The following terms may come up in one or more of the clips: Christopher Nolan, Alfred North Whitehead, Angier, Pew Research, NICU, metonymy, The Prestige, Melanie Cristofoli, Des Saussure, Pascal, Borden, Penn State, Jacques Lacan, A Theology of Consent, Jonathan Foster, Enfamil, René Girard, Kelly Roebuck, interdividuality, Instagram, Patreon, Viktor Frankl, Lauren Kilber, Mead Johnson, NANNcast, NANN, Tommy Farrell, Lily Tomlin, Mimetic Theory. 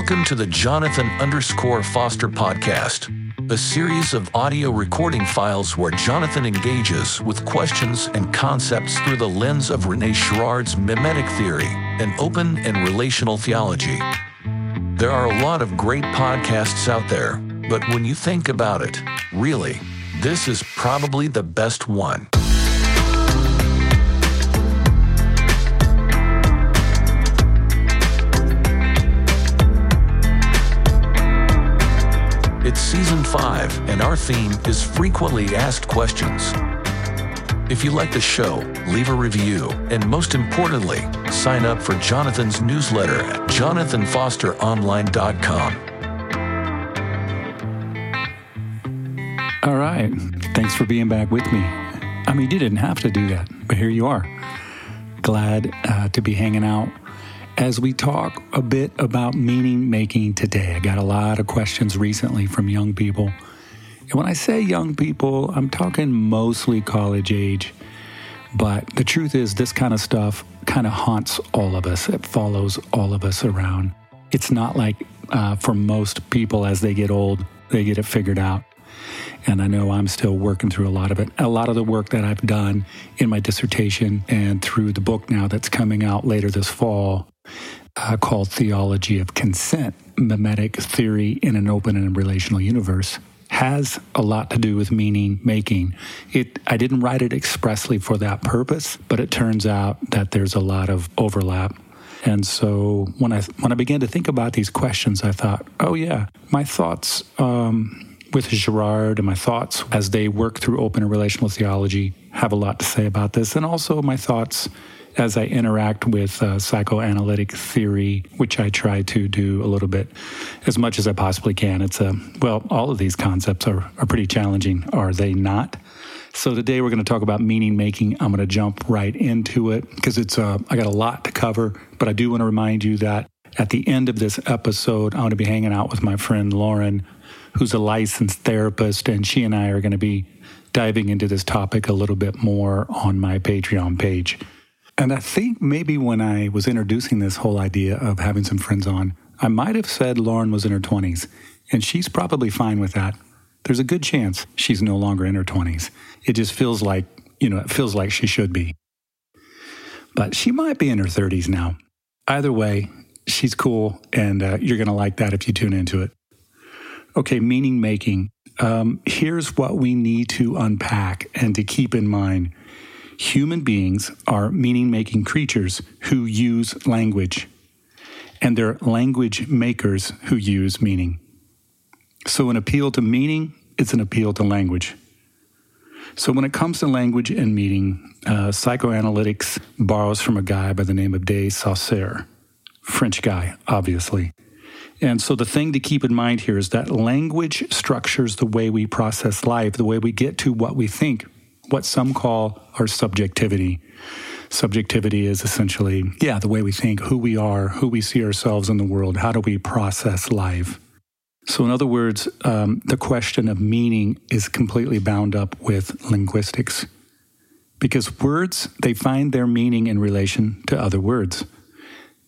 Welcome to the Jonathan_Foster podcast, a series of audio recording files where Jonathan engages with questions and concepts through the lens of René Girard's Mimetic Theory, an open and relational theology. There are a lot of great podcasts out there, but when you think about it, really, this is probably the best one. It's Season 5, and our theme is Frequently Asked Questions. If you like the show, leave a review, and most importantly, sign up for Jonathan's newsletter at jonathanfosteronline.com. All right. Thanks for being back with me. I mean, you didn't have to do that, but here you are. Glad to be hanging out as we talk a bit about meaning making today. I got a lot of questions recently from young people. And when I say young people, I'm talking mostly college age. But the truth is, this kind of stuff kind of haunts all of us. It follows all of us around. It's not like for most people, as they get old, they get it figured out. And I know I'm still working through a lot of it. A lot of the work that I've done in my dissertation and through the book now that's coming out later this fall, called Theology of Consent, Mimetic Theory in an Open and Relational Universe, has a lot to do with meaning making. I didn't write it expressly for that purpose, but it turns out that there's a lot of overlap. And so when I began to think about these questions, I thought, oh yeah, my thoughts with Girard and my thoughts as they work through open and relational theology have a lot to say about this. And also my thoughts as I interact with psychoanalytic theory, which I try to do a little bit as much as I possibly can. All of these concepts are pretty challenging, are they not? So today we're going to talk about meaning making. I'm going to jump right into it because I got a lot to cover, but I do want to remind you that at the end of this episode, I'm going to be hanging out with my friend Lauren, who's a licensed therapist, and she and I are going to be diving into this topic a little bit more on my Patreon page. And I think maybe when I was introducing this whole idea of having some friends on, I might have said Lauren was in her 20s, and she's probably fine with that. There's a good chance she's no longer in her 20s. It just feels like, it feels like she should be. But she might be in her 30s now. Either way, she's cool, and you're going to like that if you tune into it. Okay, meaning making. Here's what we need to unpack and to keep in mind. Human beings are meaning-making creatures who use language, and they're language makers who use meaning. So an appeal to meaning is an appeal to language. So when it comes to language and meaning, psychoanalytics borrows from a guy by the name of Des Saussure, French guy, obviously. And so the thing to keep in mind here is that language structures the way we process life, the way we get to what we think, what some call our subjectivity. Subjectivity is essentially, the way we think, who we are, who we see ourselves in the world, how do we process life. So in other words, the question of meaning is completely bound up with linguistics. Because words, they find their meaning in relation to other words.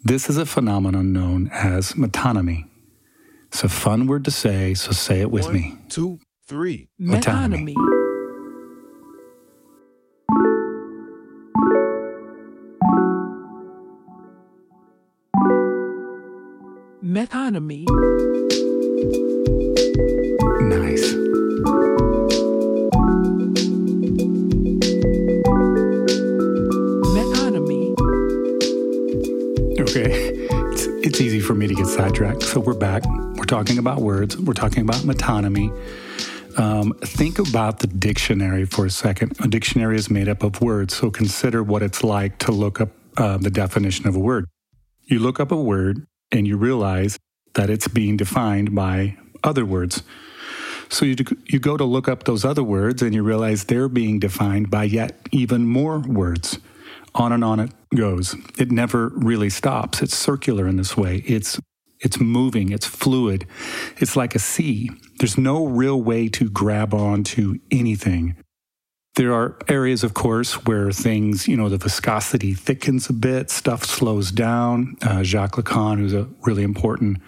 This is a phenomenon known as metonymy. It's a fun word to say, so say it with me. 1, 2, 3. Metonymy. Metonymy. Nice. Okay, it's easy for me to get sidetracked, so we're back. We're talking about words. We're talking about metonymy. Think about the dictionary for a second. A dictionary is made up of words, so consider what it's like to look up the definition of a word. You look up a word, and you realize that it's being defined by other words. So you go to look up those other words, and you realize they're being defined by yet even more words. On and on it goes. It never really stops. It's circular in this way. It's moving. It's fluid. It's like a sea. There's no real way to grab onto anything. There are areas, of course, where things, the viscosity thickens a bit, stuff slows down. Jacques Lacan, who's a really important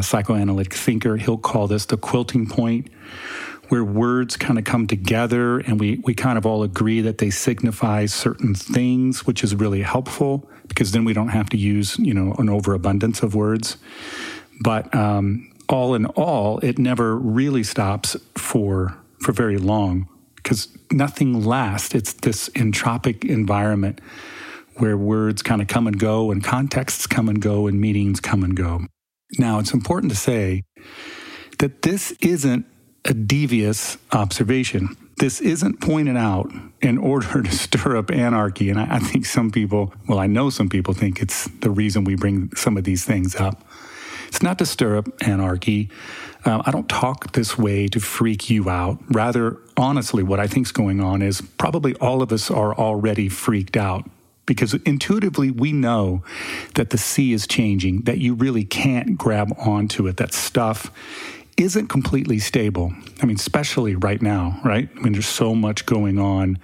psychoanalytic thinker, he'll call this the quilting point, where words kind of come together and we kind of all agree that they signify certain things, which is really helpful because then we don't have to use, an overabundance of words. But all in all, it never really stops for very long because nothing lasts. It's this entropic environment where words kind of come and go and contexts come and go and meanings come and go. Now, it's important to say that this isn't a devious observation. This isn't pointed out in order to stir up anarchy. And I think some people, I know some people think it's the reason we bring some of these things up. It's not to stir up anarchy. I don't talk this way to freak you out. Rather, honestly, what I think's going on is probably all of us are already freaked out because intuitively we know that the sea is changing, that you really can't grab onto it, that stuff isn't completely stable. I mean, especially right now, right? I mean, there's so much going on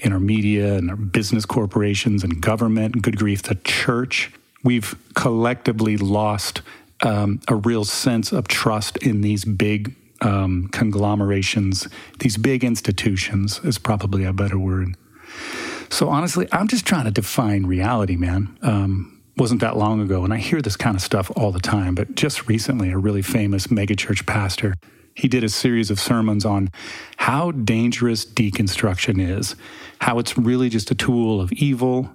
in our media and our business corporations and government, and good grief, the church. We've collectively lost a real sense of trust in these big conglomerations, these big institutions is probably a better word. So honestly, I'm just trying to define reality, man. Wasn't that long ago, and I hear this kind of stuff all the time, but just recently a really famous megachurch pastor, he did a series of sermons on how dangerous deconstruction is, how it's really just a tool of evil.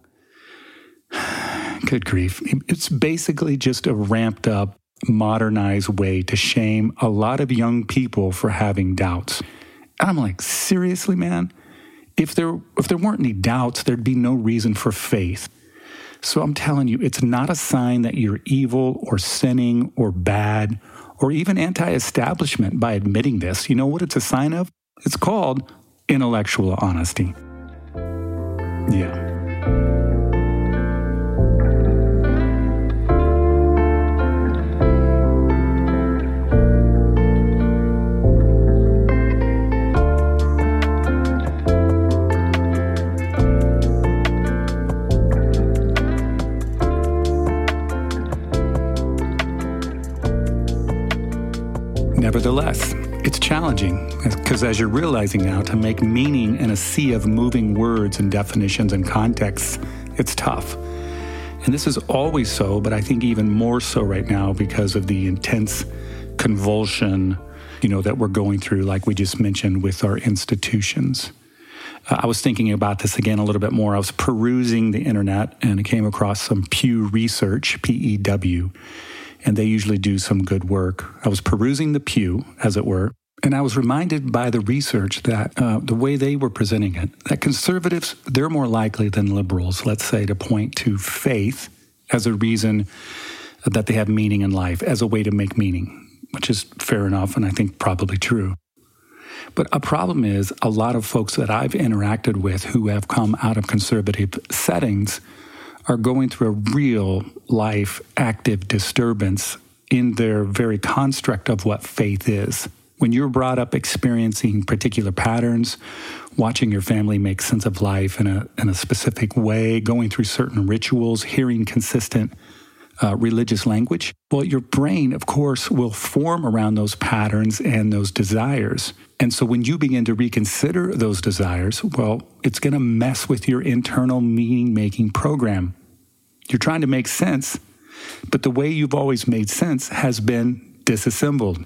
Good grief. It's basically just a ramped up, modernized way to shame a lot of young people for having doubts. And I'm like, seriously, man? If there weren't any doubts, there'd be no reason for faith. So I'm telling you, it's not a sign that you're evil or sinning or bad or even anti-establishment by admitting this. You know what it's a sign of? It's called intellectual honesty. Yeah. Nevertheless, it's challenging because, as you're realizing now, to make meaning in a sea of moving words and definitions and contexts, it's tough. And this is always so, but I think even more so right now because of the intense convulsion, that we're going through, like we just mentioned, with our institutions. I was thinking about this again a little bit more. I was perusing the internet and I came across some Pew Research, P-E-W, and they usually do some good work. I was perusing the Pew, as it were, and I was reminded by the research that the way they were presenting it, that conservatives, they're more likely than liberals, let's say, to point to faith as a reason that they have meaning in life, as a way to make meaning, which is fair enough and I think probably true. But a problem is a lot of folks that I've interacted with who have come out of conservative settings are going through a real life active disturbance in their very construct of what faith is. When you're brought up experiencing particular patterns, watching your family make sense of life in a specific way, going through certain rituals, hearing consistent religious language, your brain, of course, will form around those patterns and those desires. And so when you begin to reconsider those desires, it's going to mess with your internal meaning-making program. You're trying to make sense, but the way you've always made sense has been disassembled.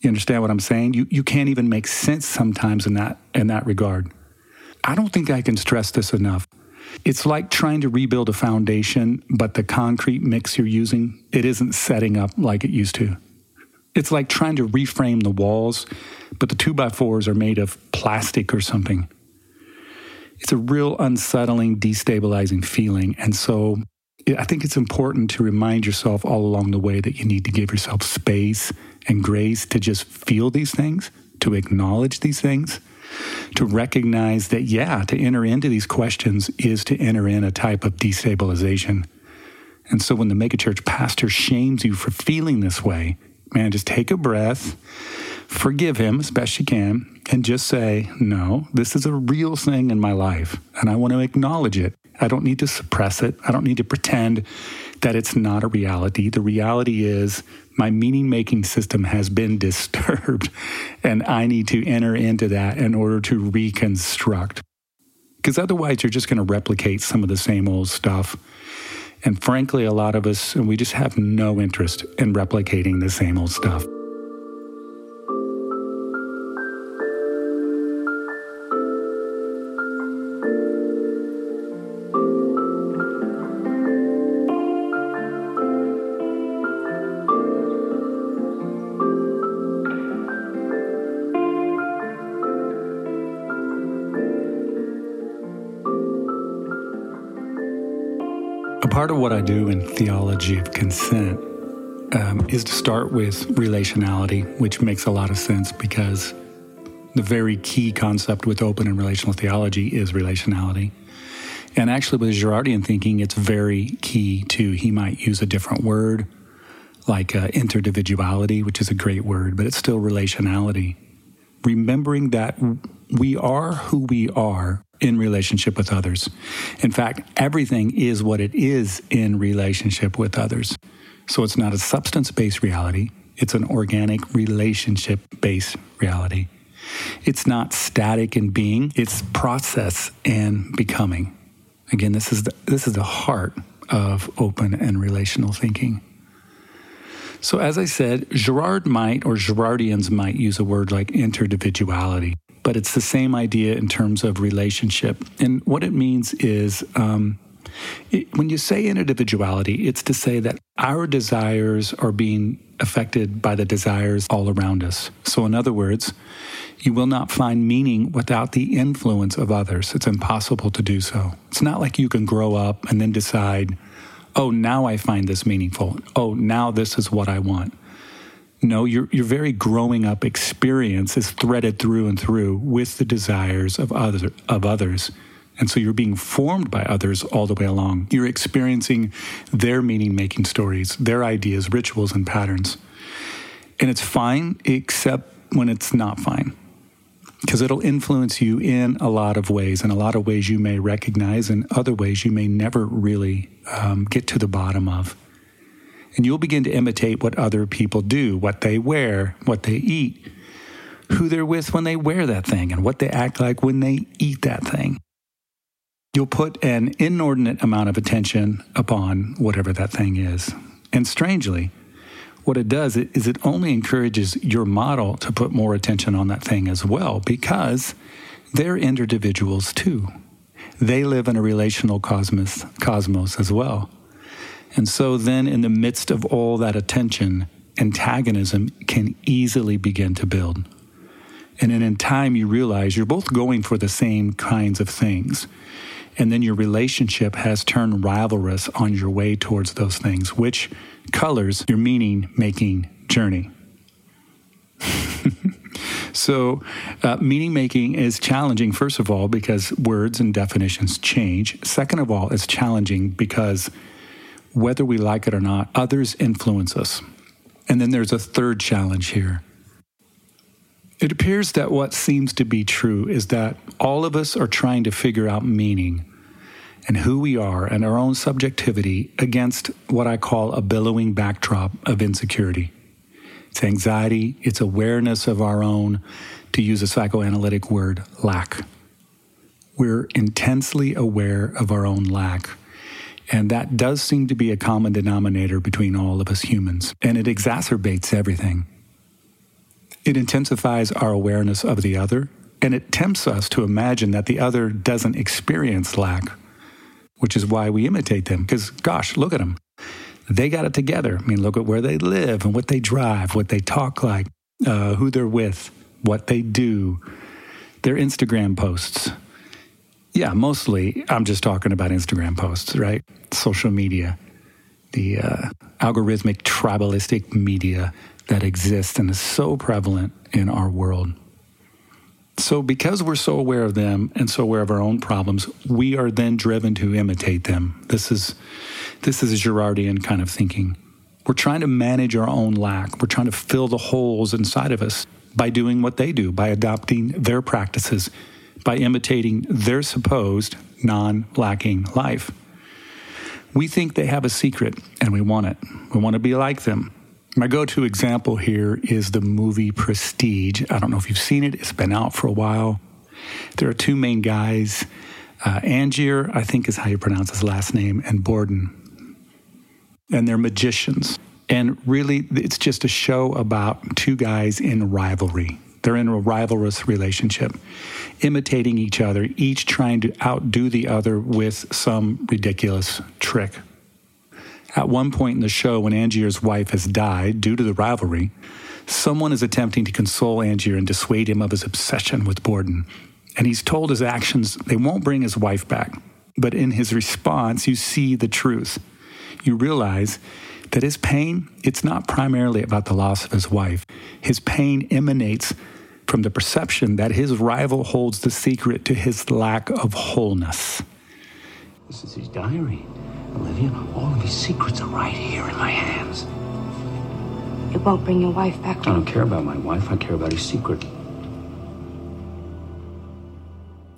You understand what I'm saying? You can't even make sense sometimes in that regard. I don't think I can stress this enough. It's like trying to rebuild a foundation, but the concrete mix you're using, it isn't setting up like it used to. It's like trying to reframe the walls, but the 2x4s are made of plastic or something. It's a real unsettling, destabilizing feeling. And so I think it's important to remind yourself all along the way that you need to give yourself space and grace to just feel these things, to acknowledge these things, to recognize that, to enter into these questions is to enter in a type of destabilization. And so when the megachurch pastor shames you for feeling this way, man, just take a breath, forgive him as best you can, and just say, no, this is a real thing in my life, and I want to acknowledge it. I don't need to suppress it. I don't need to pretend that it's not a reality. The reality is my meaning-making system has been disturbed, and I need to enter into that in order to reconstruct. Because otherwise, you're just going to replicate some of the same old stuff. And frankly, a lot of us, we just have no interest in replicating the same old stuff. Part of what I do in Theology of Consent is to start with relationality, which makes a lot of sense because the very key concept with open and relational theology is relationality. And actually with Girardian thinking, it's very key too. He might use a different word, like interdividuality, which is a great word, but it's still relationality. Remembering that we are who we are in relationship with others. In fact, everything is what it is in relationship with others. So it's not a substance-based reality. It's an organic relationship-based reality. It's not static in being. It's process and becoming. Again, this is the heart of open and relational thinking. So as I said, Girard might, or Girardians might, use a word like interdividuality. But it's the same idea in terms of relationship. And what it means is when you say individuality, it's to say that our desires are being affected by the desires all around us. So in other words, you will not find meaning without the influence of others. It's impossible to do so. It's not like you can grow up and then decide, oh, now I find this meaningful. Oh, now this is what I want. No, your very growing up experience is threaded through and through with the desires of others. And so you're being formed by others all the way along. You're experiencing their meaning-making stories, their ideas, rituals, and patterns. And it's fine, except when it's not fine, because it'll influence you in a lot of ways. In a lot of ways you may recognize, and other ways you may never really get to the bottom of. And you'll begin to imitate what other people do, what they wear, what they eat, who they're with when they wear that thing, and what they act like when they eat that thing. You'll put an inordinate amount of attention upon whatever that thing is. And strangely, what it does is it only encourages your model to put more attention on that thing as well, because they're individuals too. They live in a relational cosmos as well. And so then in the midst of all that attention, antagonism can easily begin to build. And then in time, you realize you're both going for the same kinds of things. And then your relationship has turned rivalrous on your way towards those things, which colors your meaning-making journey. So meaning-making is challenging, first of all, because words and definitions change. Second of all, it's challenging because whether we like it or not, others influence us. And then there's a third challenge here. It appears that what seems to be true is that all of us are trying to figure out meaning and who we are and our own subjectivity against what I call a billowing backdrop of insecurity. It's anxiety, it's awareness of our own, to use a psychoanalytic word, lack. We're intensely aware of our own lack. And that does seem to be a common denominator between all of us humans. And it exacerbates everything. It intensifies our awareness of the other, and it tempts us to imagine that the other doesn't experience lack, which is why we imitate them. Because, gosh, look at them. They got it together. I mean, look at where they live and what they drive, what they talk like, who they're with, what they do, their Instagram posts. Yeah, mostly I'm just talking about Instagram posts, right? Social media, the algorithmic tribalistic media that exists and is so prevalent in our world. So because we're so aware of them and so aware of our own problems, we are then driven to imitate them. This is a Girardian kind of thinking. We're trying to manage our own lack. We're trying to fill the holes inside of us by doing what they do, by adopting their practices, by imitating their supposed non-lacking life. We think they have a secret, and we want it. We want to be like them. My go-to example here is the movie Prestige. I don't know if you've seen it. It's been out for a while. There are two main guys. Angier, I think is how you pronounce his last name, and Borden. And they're magicians. And really, it's just a show about two guys in rivalry. They're in a rivalrous relationship, imitating each other, each trying to outdo the other with some ridiculous trick. At one point in the show, when Angier's wife has died due to the rivalry, someone is attempting to console Angier and dissuade him of his obsession with Borden. And he's told his actions, they won't bring his wife back. But in his response, you see the truth. You realize that his pain, it's not primarily about the loss of his wife. His pain emanates from the perception that his rival holds the secret to his lack of wholeness. This is his diary, Olivia. All of his secrets are right here in my hands. It won't bring your wife back. I don't care about my wife. I care about his secret.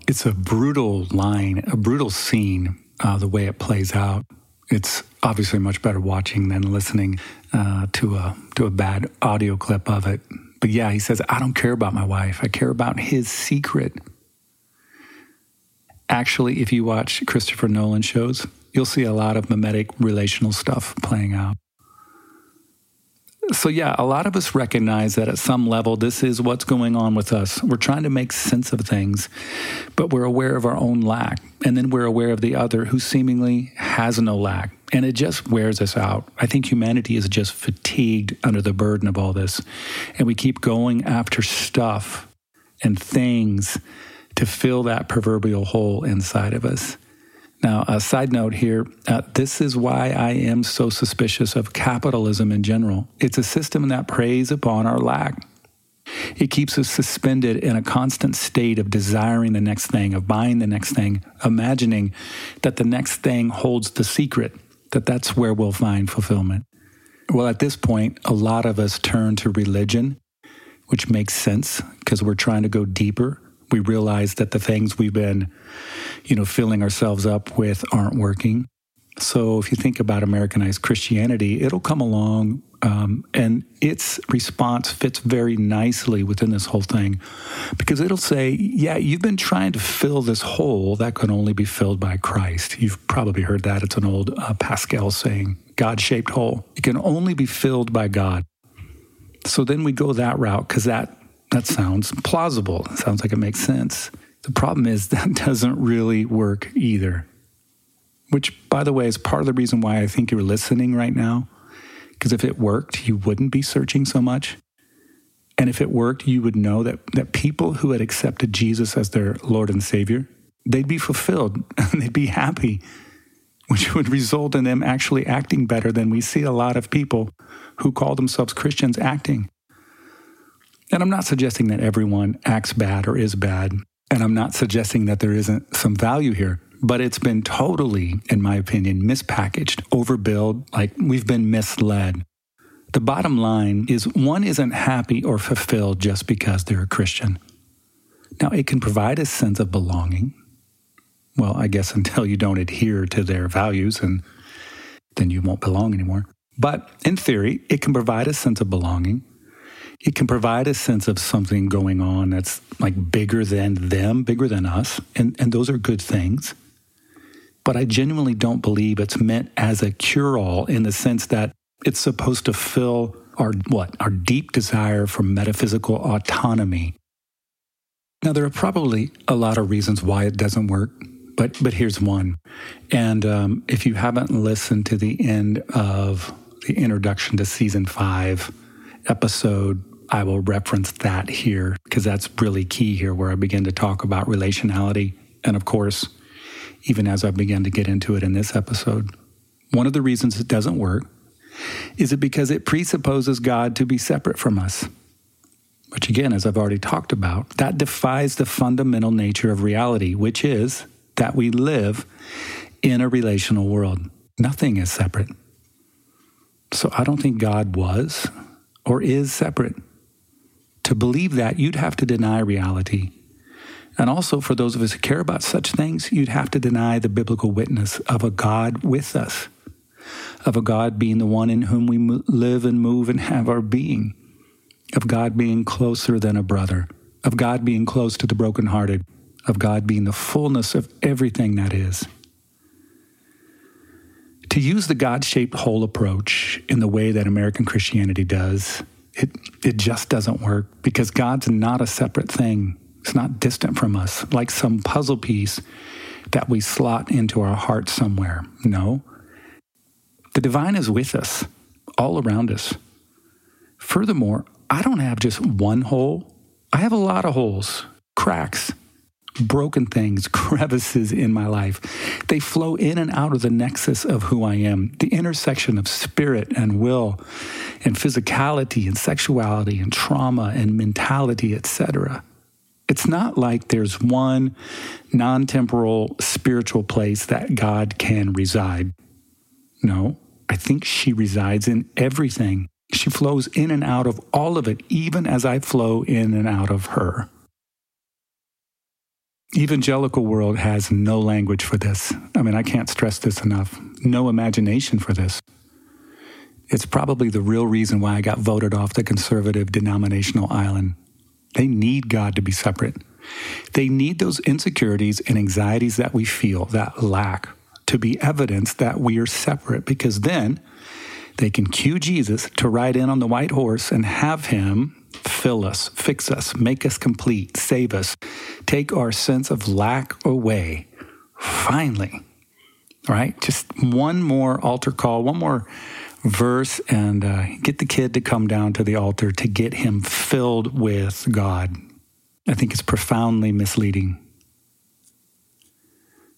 It's a brutal line, a brutal scene, the way it plays out. It's obviously much better watching than listening to a bad audio clip of it. But yeah, he says, I don't care about my wife. I care about his secret. Actually, if you watch Christopher Nolan shows, you'll see a lot of mimetic relational stuff playing out. So yeah, a lot of us recognize that at some level, this is what's going on with us. We're trying to make sense of things, but we're aware of our own lack. And then we're aware of the other who seemingly has no lack. And it just wears us out. I think humanity is just fatigued under the burden of all this. And we keep going after stuff and things to fill that proverbial hole inside of us. Now, a side note here, this is why I am so suspicious of capitalism in general. It's a system that preys upon our lack. It keeps us suspended in a constant state of desiring the next thing, of buying the next thing, imagining that the next thing holds the secret, that that's where we'll find fulfillment. Well, at this point, a lot of us turn to religion, which makes sense because we're trying to go deeper. We realize that the things we've been, filling ourselves up with aren't working. So if you think about Americanized Christianity, it'll come along, and its response fits very nicely within this whole thing because it'll say, yeah, you've been trying to fill this hole that can only be filled by Christ. You've probably heard that. It's an old Pascal saying, God-shaped hole. It can only be filled by God. So then we go that route because that sounds plausible. It sounds like it makes sense. The problem is that doesn't really work either, which, by the way, is part of the reason why I think you're listening right now, because if it worked, you wouldn't be searching so much. And if it worked, you would know that people who had accepted Jesus as their Lord and Savior, they'd be fulfilled and they'd be happy, which would result in them actually acting better than we see a lot of people who call themselves Christians acting. And I'm not suggesting that everyone acts bad or is bad. And I'm not suggesting that there isn't some value here. But it's been totally, in my opinion, mispackaged, overbilled, like we've been misled. The bottom line is one isn't happy or fulfilled just because they're a Christian. Now, it can provide a sense of belonging. Well, I guess until you don't adhere to their values, and then you won't belong anymore. But in theory, it can provide a sense of belonging. It can provide a sense of something going on that's like bigger than them, bigger than us. And those are good things. But I genuinely don't believe it's meant as a cure-all in the sense that it's supposed to fill our deep desire for metaphysical autonomy. Now, there are probably a lot of reasons why it doesn't work, but here's one. And if you haven't listened to the end of the introduction to Season 5 episode, I will reference that here because that's really key here where I begin to talk about relationality. And of course, even as I begin to get into it in this episode, one of the reasons it doesn't work is because it presupposes God to be separate from us, which again, as I've already talked about, that defies the fundamental nature of reality, which is that we live in a relational world. Nothing is separate. So I don't think God was or is separate. To believe that, you'd have to deny reality. And also, for those of us who care about such things, you'd have to deny the biblical witness of a God with us, of a God being the one in whom we live and move and have our being, of God being closer than a brother, of God being close to the brokenhearted, of God being the fullness of everything that is. To use the God-shaped whole approach in the way that American Christianity does, it just doesn't work, because God's not a separate thing. It's not distant from us, like some puzzle piece that we slot into our heart somewhere. No. The divine is with us, all around us. Furthermore, I don't have just one hole. I have a lot of holes, cracks, broken things, crevices in my life. They flow in and out of the nexus of who I am, the intersection of spirit and will and physicality and sexuality and trauma and mentality, etc. It's not like there's one non-temporal spiritual place that God can reside. No, I think she resides in everything. She flows in and out of all of it, even as I flow in and out of her. Evangelical world has no language for this. I mean, I can't stress this enough. No imagination for this. It's probably the real reason why I got voted off the conservative denominational island. They need God to be separate. They need those insecurities and anxieties that we feel, that lack, to be evidence that we are separate, because then they can cue Jesus to ride in on the white horse and have him fill us, fix us, make us complete, save us, take our sense of lack away. Finally, all right? Just one more altar call, one more verse, and get the kid to come down to the altar to get him filled with God. I think it's profoundly misleading.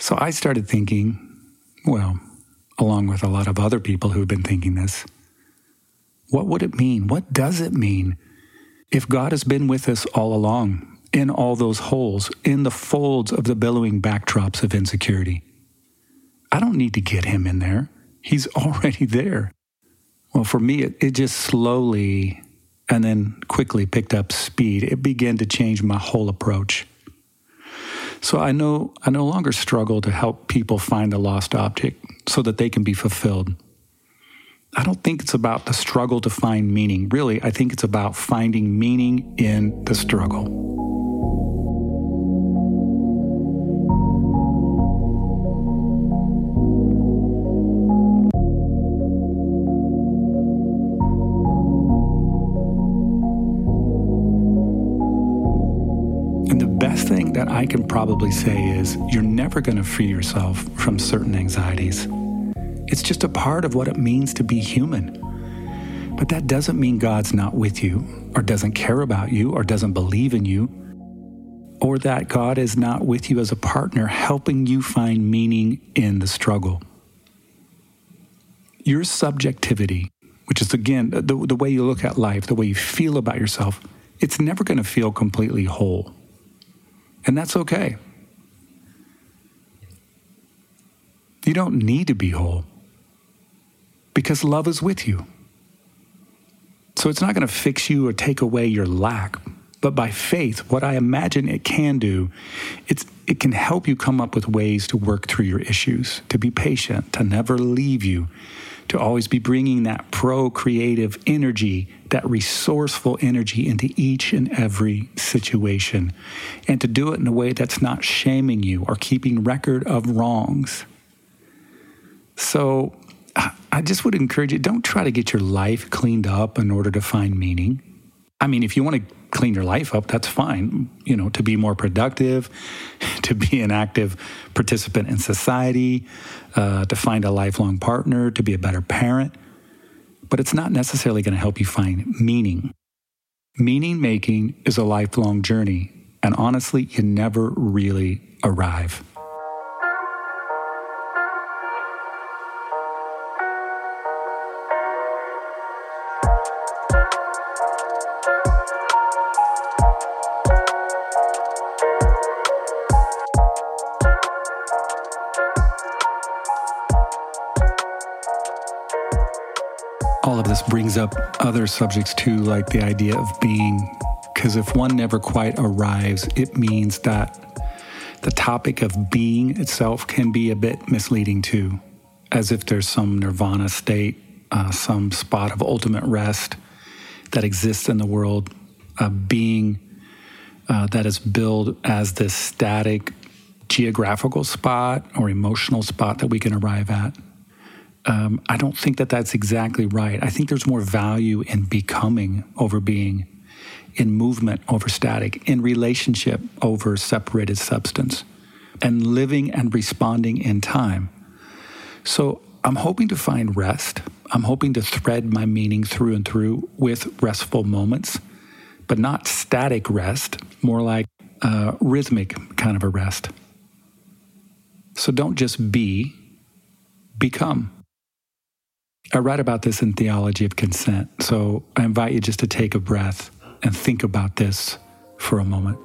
So I started thinking, well, along with a lot of other people who've been thinking this, what would it mean? What does it mean if God has been with us all along, in all those holes, in the folds of the billowing backdrops of insecurity? I don't need to get him in there. He's already there. Well, for me, it just slowly and then quickly picked up speed. It began to change my whole approach. So I no longer struggle to help people find a lost object so that they can be fulfilled. I don't think it's about the struggle to find meaning. Really, I think it's about finding meaning in the struggle. That I can probably say is you're never going to free yourself from certain anxieties. It's just a part of what it means to be human. But that doesn't mean God's not with you, or doesn't care about you, or doesn't believe in you, or that God is not with you as a partner helping you find meaning in the struggle. Your subjectivity, which is, again, the way you look at life, the way you feel about yourself, it's never going to feel completely whole. And that's okay. You don't need to be whole because love is with you. So it's not going to fix you or take away your lack. But by faith, what I imagine it can do, it can help you come up with ways to work through your issues, to be patient, to never leave you, to always be bringing that procreative energy, that resourceful energy into each and every situation, and to do it in a way that's not shaming you or keeping record of wrongs. So I just would encourage you, don't try to get your life cleaned up in order to find meaning. I mean, if you want to clean your life up, that's fine, you know, to be more productive, to be an active participant in society, to find a lifelong partner, to be a better parent. But it's not necessarily going to help you find meaning. Meaning making is a lifelong journey, and honestly, you never really arrive. Brings up other subjects too, like the idea of being, because if one never quite arrives, it means that the topic of being itself can be a bit misleading too. as if there's some nirvana state, some spot of ultimate rest that exists in the world, a being that is billed as this static geographical spot or emotional spot that we can arrive at. I don't think that that's exactly right. I think there's more value in becoming over being, in movement over static, in relationship over separated substance, and living and responding in time. So I'm hoping to find rest. I'm hoping to thread my meaning through and through with restful moments, but not static rest, more like rhythmic kind of a rest. So don't just be, become. I write about this in Theology of Consent, so I invite you just to take a breath and think about this for a moment.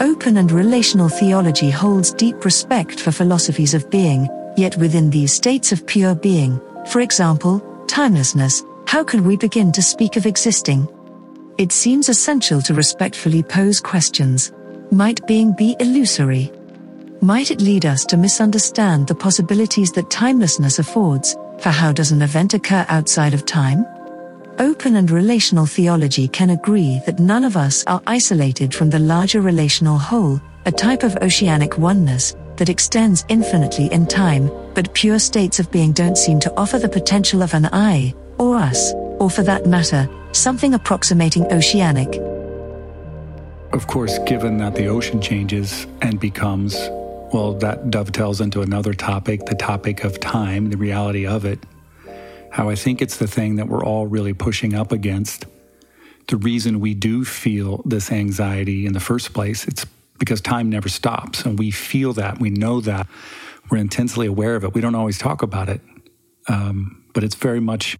Open and relational theology holds deep respect for philosophies of being, yet within these states of pure being, for example, timelessness, how can we begin to speak of existing? It seems essential to respectfully pose questions. Might being be illusory? Might it lead us to misunderstand the possibilities that timelessness affords, for how does an event occur outside of time? Open and relational theology can agree that none of us are isolated from the larger relational whole, a type of oceanic oneness that extends infinitely in time, but pure states of being don't seem to offer the potential of an I, or us, or for that matter, something approximating oceanic. Of course, given that the ocean changes and becomes, well, that dovetails into another topic, the topic of time, the reality of it, how I think it's the thing that we're all really pushing up against. The reason we do feel this anxiety in the first place, it's because time never stops, and we feel that, we know that, we're intensely aware of it. We don't always talk about it, but it's very much,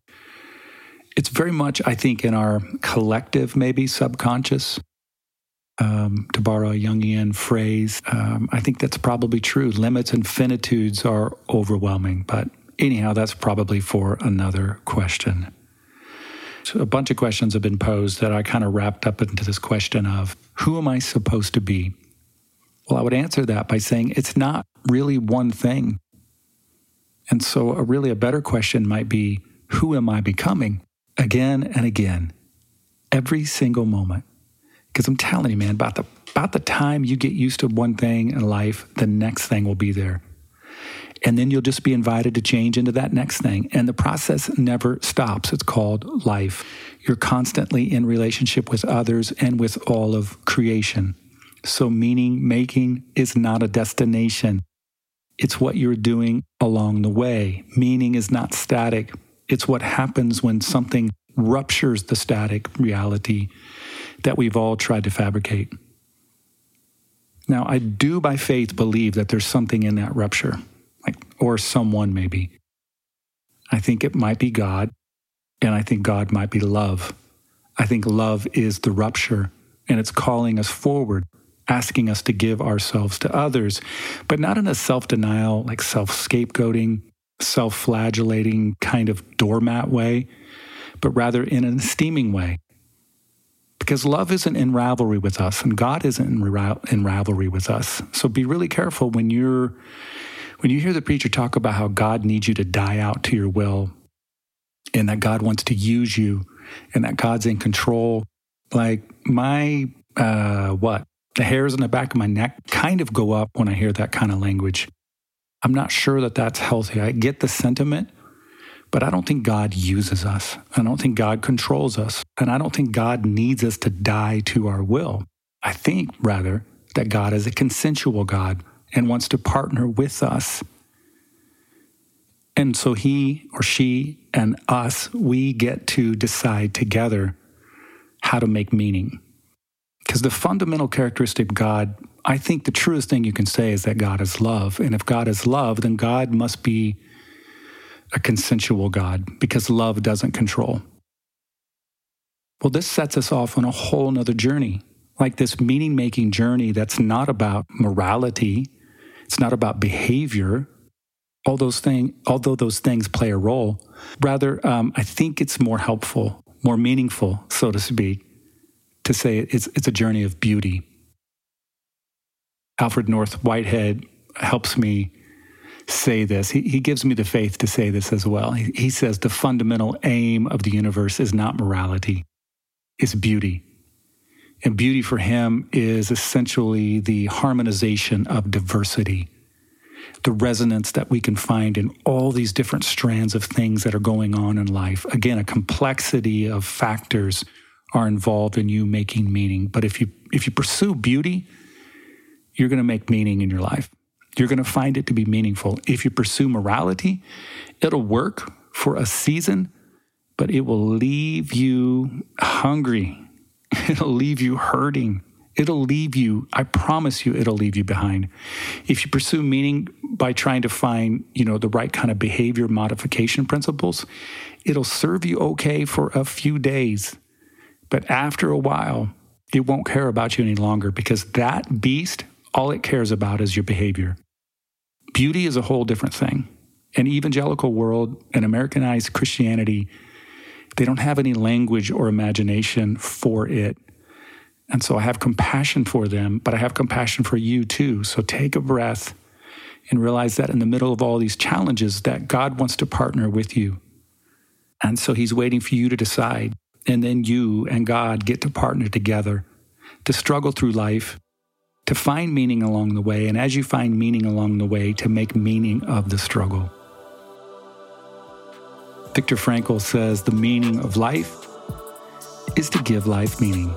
I think, in our collective, maybe subconscious. To borrow a Jungian phrase, I think that's probably true. Limits and finitudes are overwhelming. But anyhow, that's probably for another question. So a bunch of questions have been posed that I kind of wrapped up into this question of, who am I supposed to be? Well, I would answer that by saying it's not really one thing. And so a better question might be, who am I becoming? Again and again, every single moment. Because I'm telling you, man, about the time you get used to one thing in life, the next thing will be there. And then you'll just be invited to change into that next thing. And the process never stops. It's called life. You're constantly in relationship with others and with all of creation. So meaning making is not a destination. It's what you're doing along the way. Meaning is not static. It's what happens when something ruptures the static reality that we've all tried to fabricate. Now, I do by faith believe that there's something in that rupture, or someone maybe. I think it might be God, and I think God might be love. I think love is the rupture, and it's calling us forward, asking us to give ourselves to others, but not in a self-denial, like self-scapegoating, self-flagellating kind of doormat way, but rather in an esteeming way. Because love isn't in rivalry with us, and God isn't in rivalry with us. So be really careful when you hear the preacher talk about how God needs you to die out to your will, and that God wants to use you, and that God's in control. Like the hairs on the back of my neck kind of go up when I hear that kind of language. I'm not sure that that's healthy. I get the sentiment, but I don't think God uses us. I don't think God controls us. And I don't think God needs us to die to our will. I think, rather, that God is a consensual God and wants to partner with us. And so he or she and us, we get to decide together how to make meaning. Because the fundamental characteristic of God, I think the truest thing you can say is that God is love. And if God is love, then God must be a consensual God, because love doesn't control. Well, this sets us off on a whole nother journey, like this meaning-making journey that's not about morality, it's not about behavior, although those things play a role. Rather, I think it's more helpful, more meaningful, so to speak, to say it's a journey of beauty. Alfred North Whitehead helps me say this. He gives me the faith to say this as well. He says the fundamental aim of the universe is not morality, it's beauty. And beauty for him is essentially the harmonization of diversity, the resonance that we can find in all these different strands of things that are going on in life. Again, a complexity of factors are involved in you making meaning. But if you pursue beauty, you're going to make meaning in your life. You're going to find it to be meaningful. If you pursue morality, it'll work for a season, but it will leave you hungry. It'll leave you hurting. It'll leave you, I promise you, it'll leave you behind. If you pursue meaning by trying to find, the right kind of behavior modification principles, it'll serve you okay for a few days. But after a while, it won't care about you any longer because that beast, all it cares about is your behavior. Beauty is a whole different thing. An evangelical world, an Americanized Christianity, they don't have any language or imagination for it. And so I have compassion for them, but I have compassion for you too. So take a breath and realize that in the middle of all these challenges that God wants to partner with you. And so he's waiting for you to decide. And then you and God get to partner together, to struggle through life, to find meaning along the way. And as you find meaning along the way, to make meaning of the struggle. Viktor Frankl says the meaning of life is to give life meaning.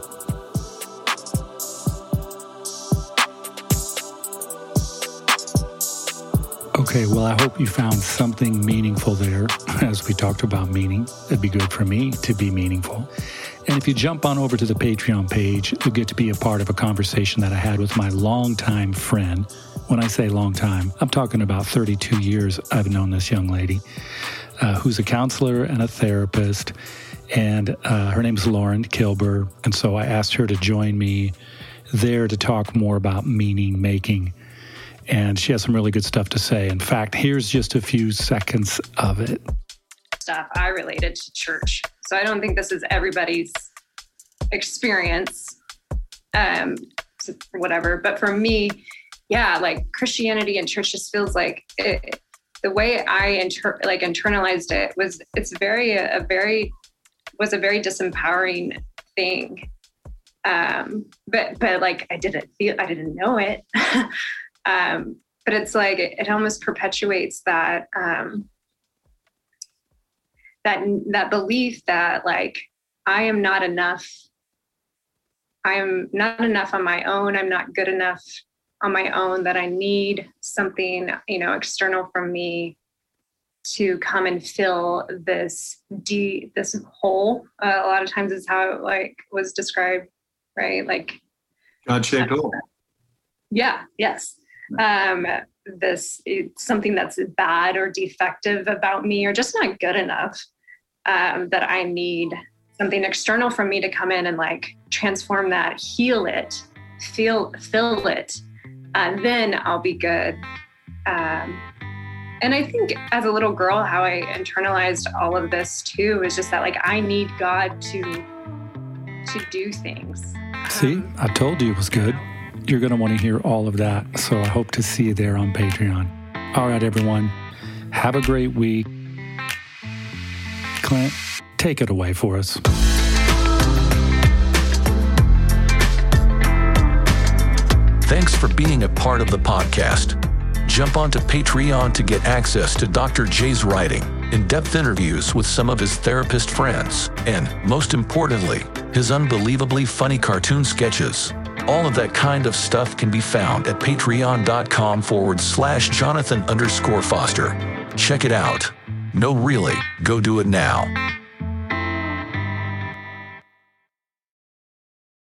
Okay, well, I hope you found something meaningful there as we talked about meaning. It'd be good for me to be meaningful. And if you jump on over to the Patreon page, you'll get to be a part of a conversation that I had with my longtime friend. When I say long time, I'm talking about 32 years I've known this young lady who's a counselor and a therapist. And her name is Lauren Kilber. And so I asked her to join me there to talk more about meaning making. And she has some really good stuff to say. In fact, here's just a few seconds of it. Stuff I related to church. So I don't think this is everybody's experience, whatever. But for me, yeah, like Christianity and church just feels like it, the way I internalized it was a very disempowering thing. But like I didn't know it. But it's like, it almost perpetuates that, that belief that like, I am not enough. I am not enough on my own. I'm not good enough on my own, that I need something, external from me to come and fill this hole. A lot of times is how it was described, right? Like God-shaped hole. Yeah. Yes. This is something that's bad or defective about me or just not good enough, that I need something external from me to come in and like transform that, heal it, fill it, and then I'll be good. And I think as a little girl, how I internalized all of this too is just that like I need God to do things. See, I told you it was good. You're going to want to hear all of that. So I hope to see you there on Patreon. All right, everyone. Have a great week. Clint, take it away for us. Thanks for being a part of the podcast. Jump onto Patreon to get access to Dr. J's writing, in-depth interviews with some of his therapist friends, and, most importantly, his unbelievably funny cartoon sketches. All of that kind of stuff can be found at patreon.com/Jonathan_Foster. Check it out. No, really, go do it now.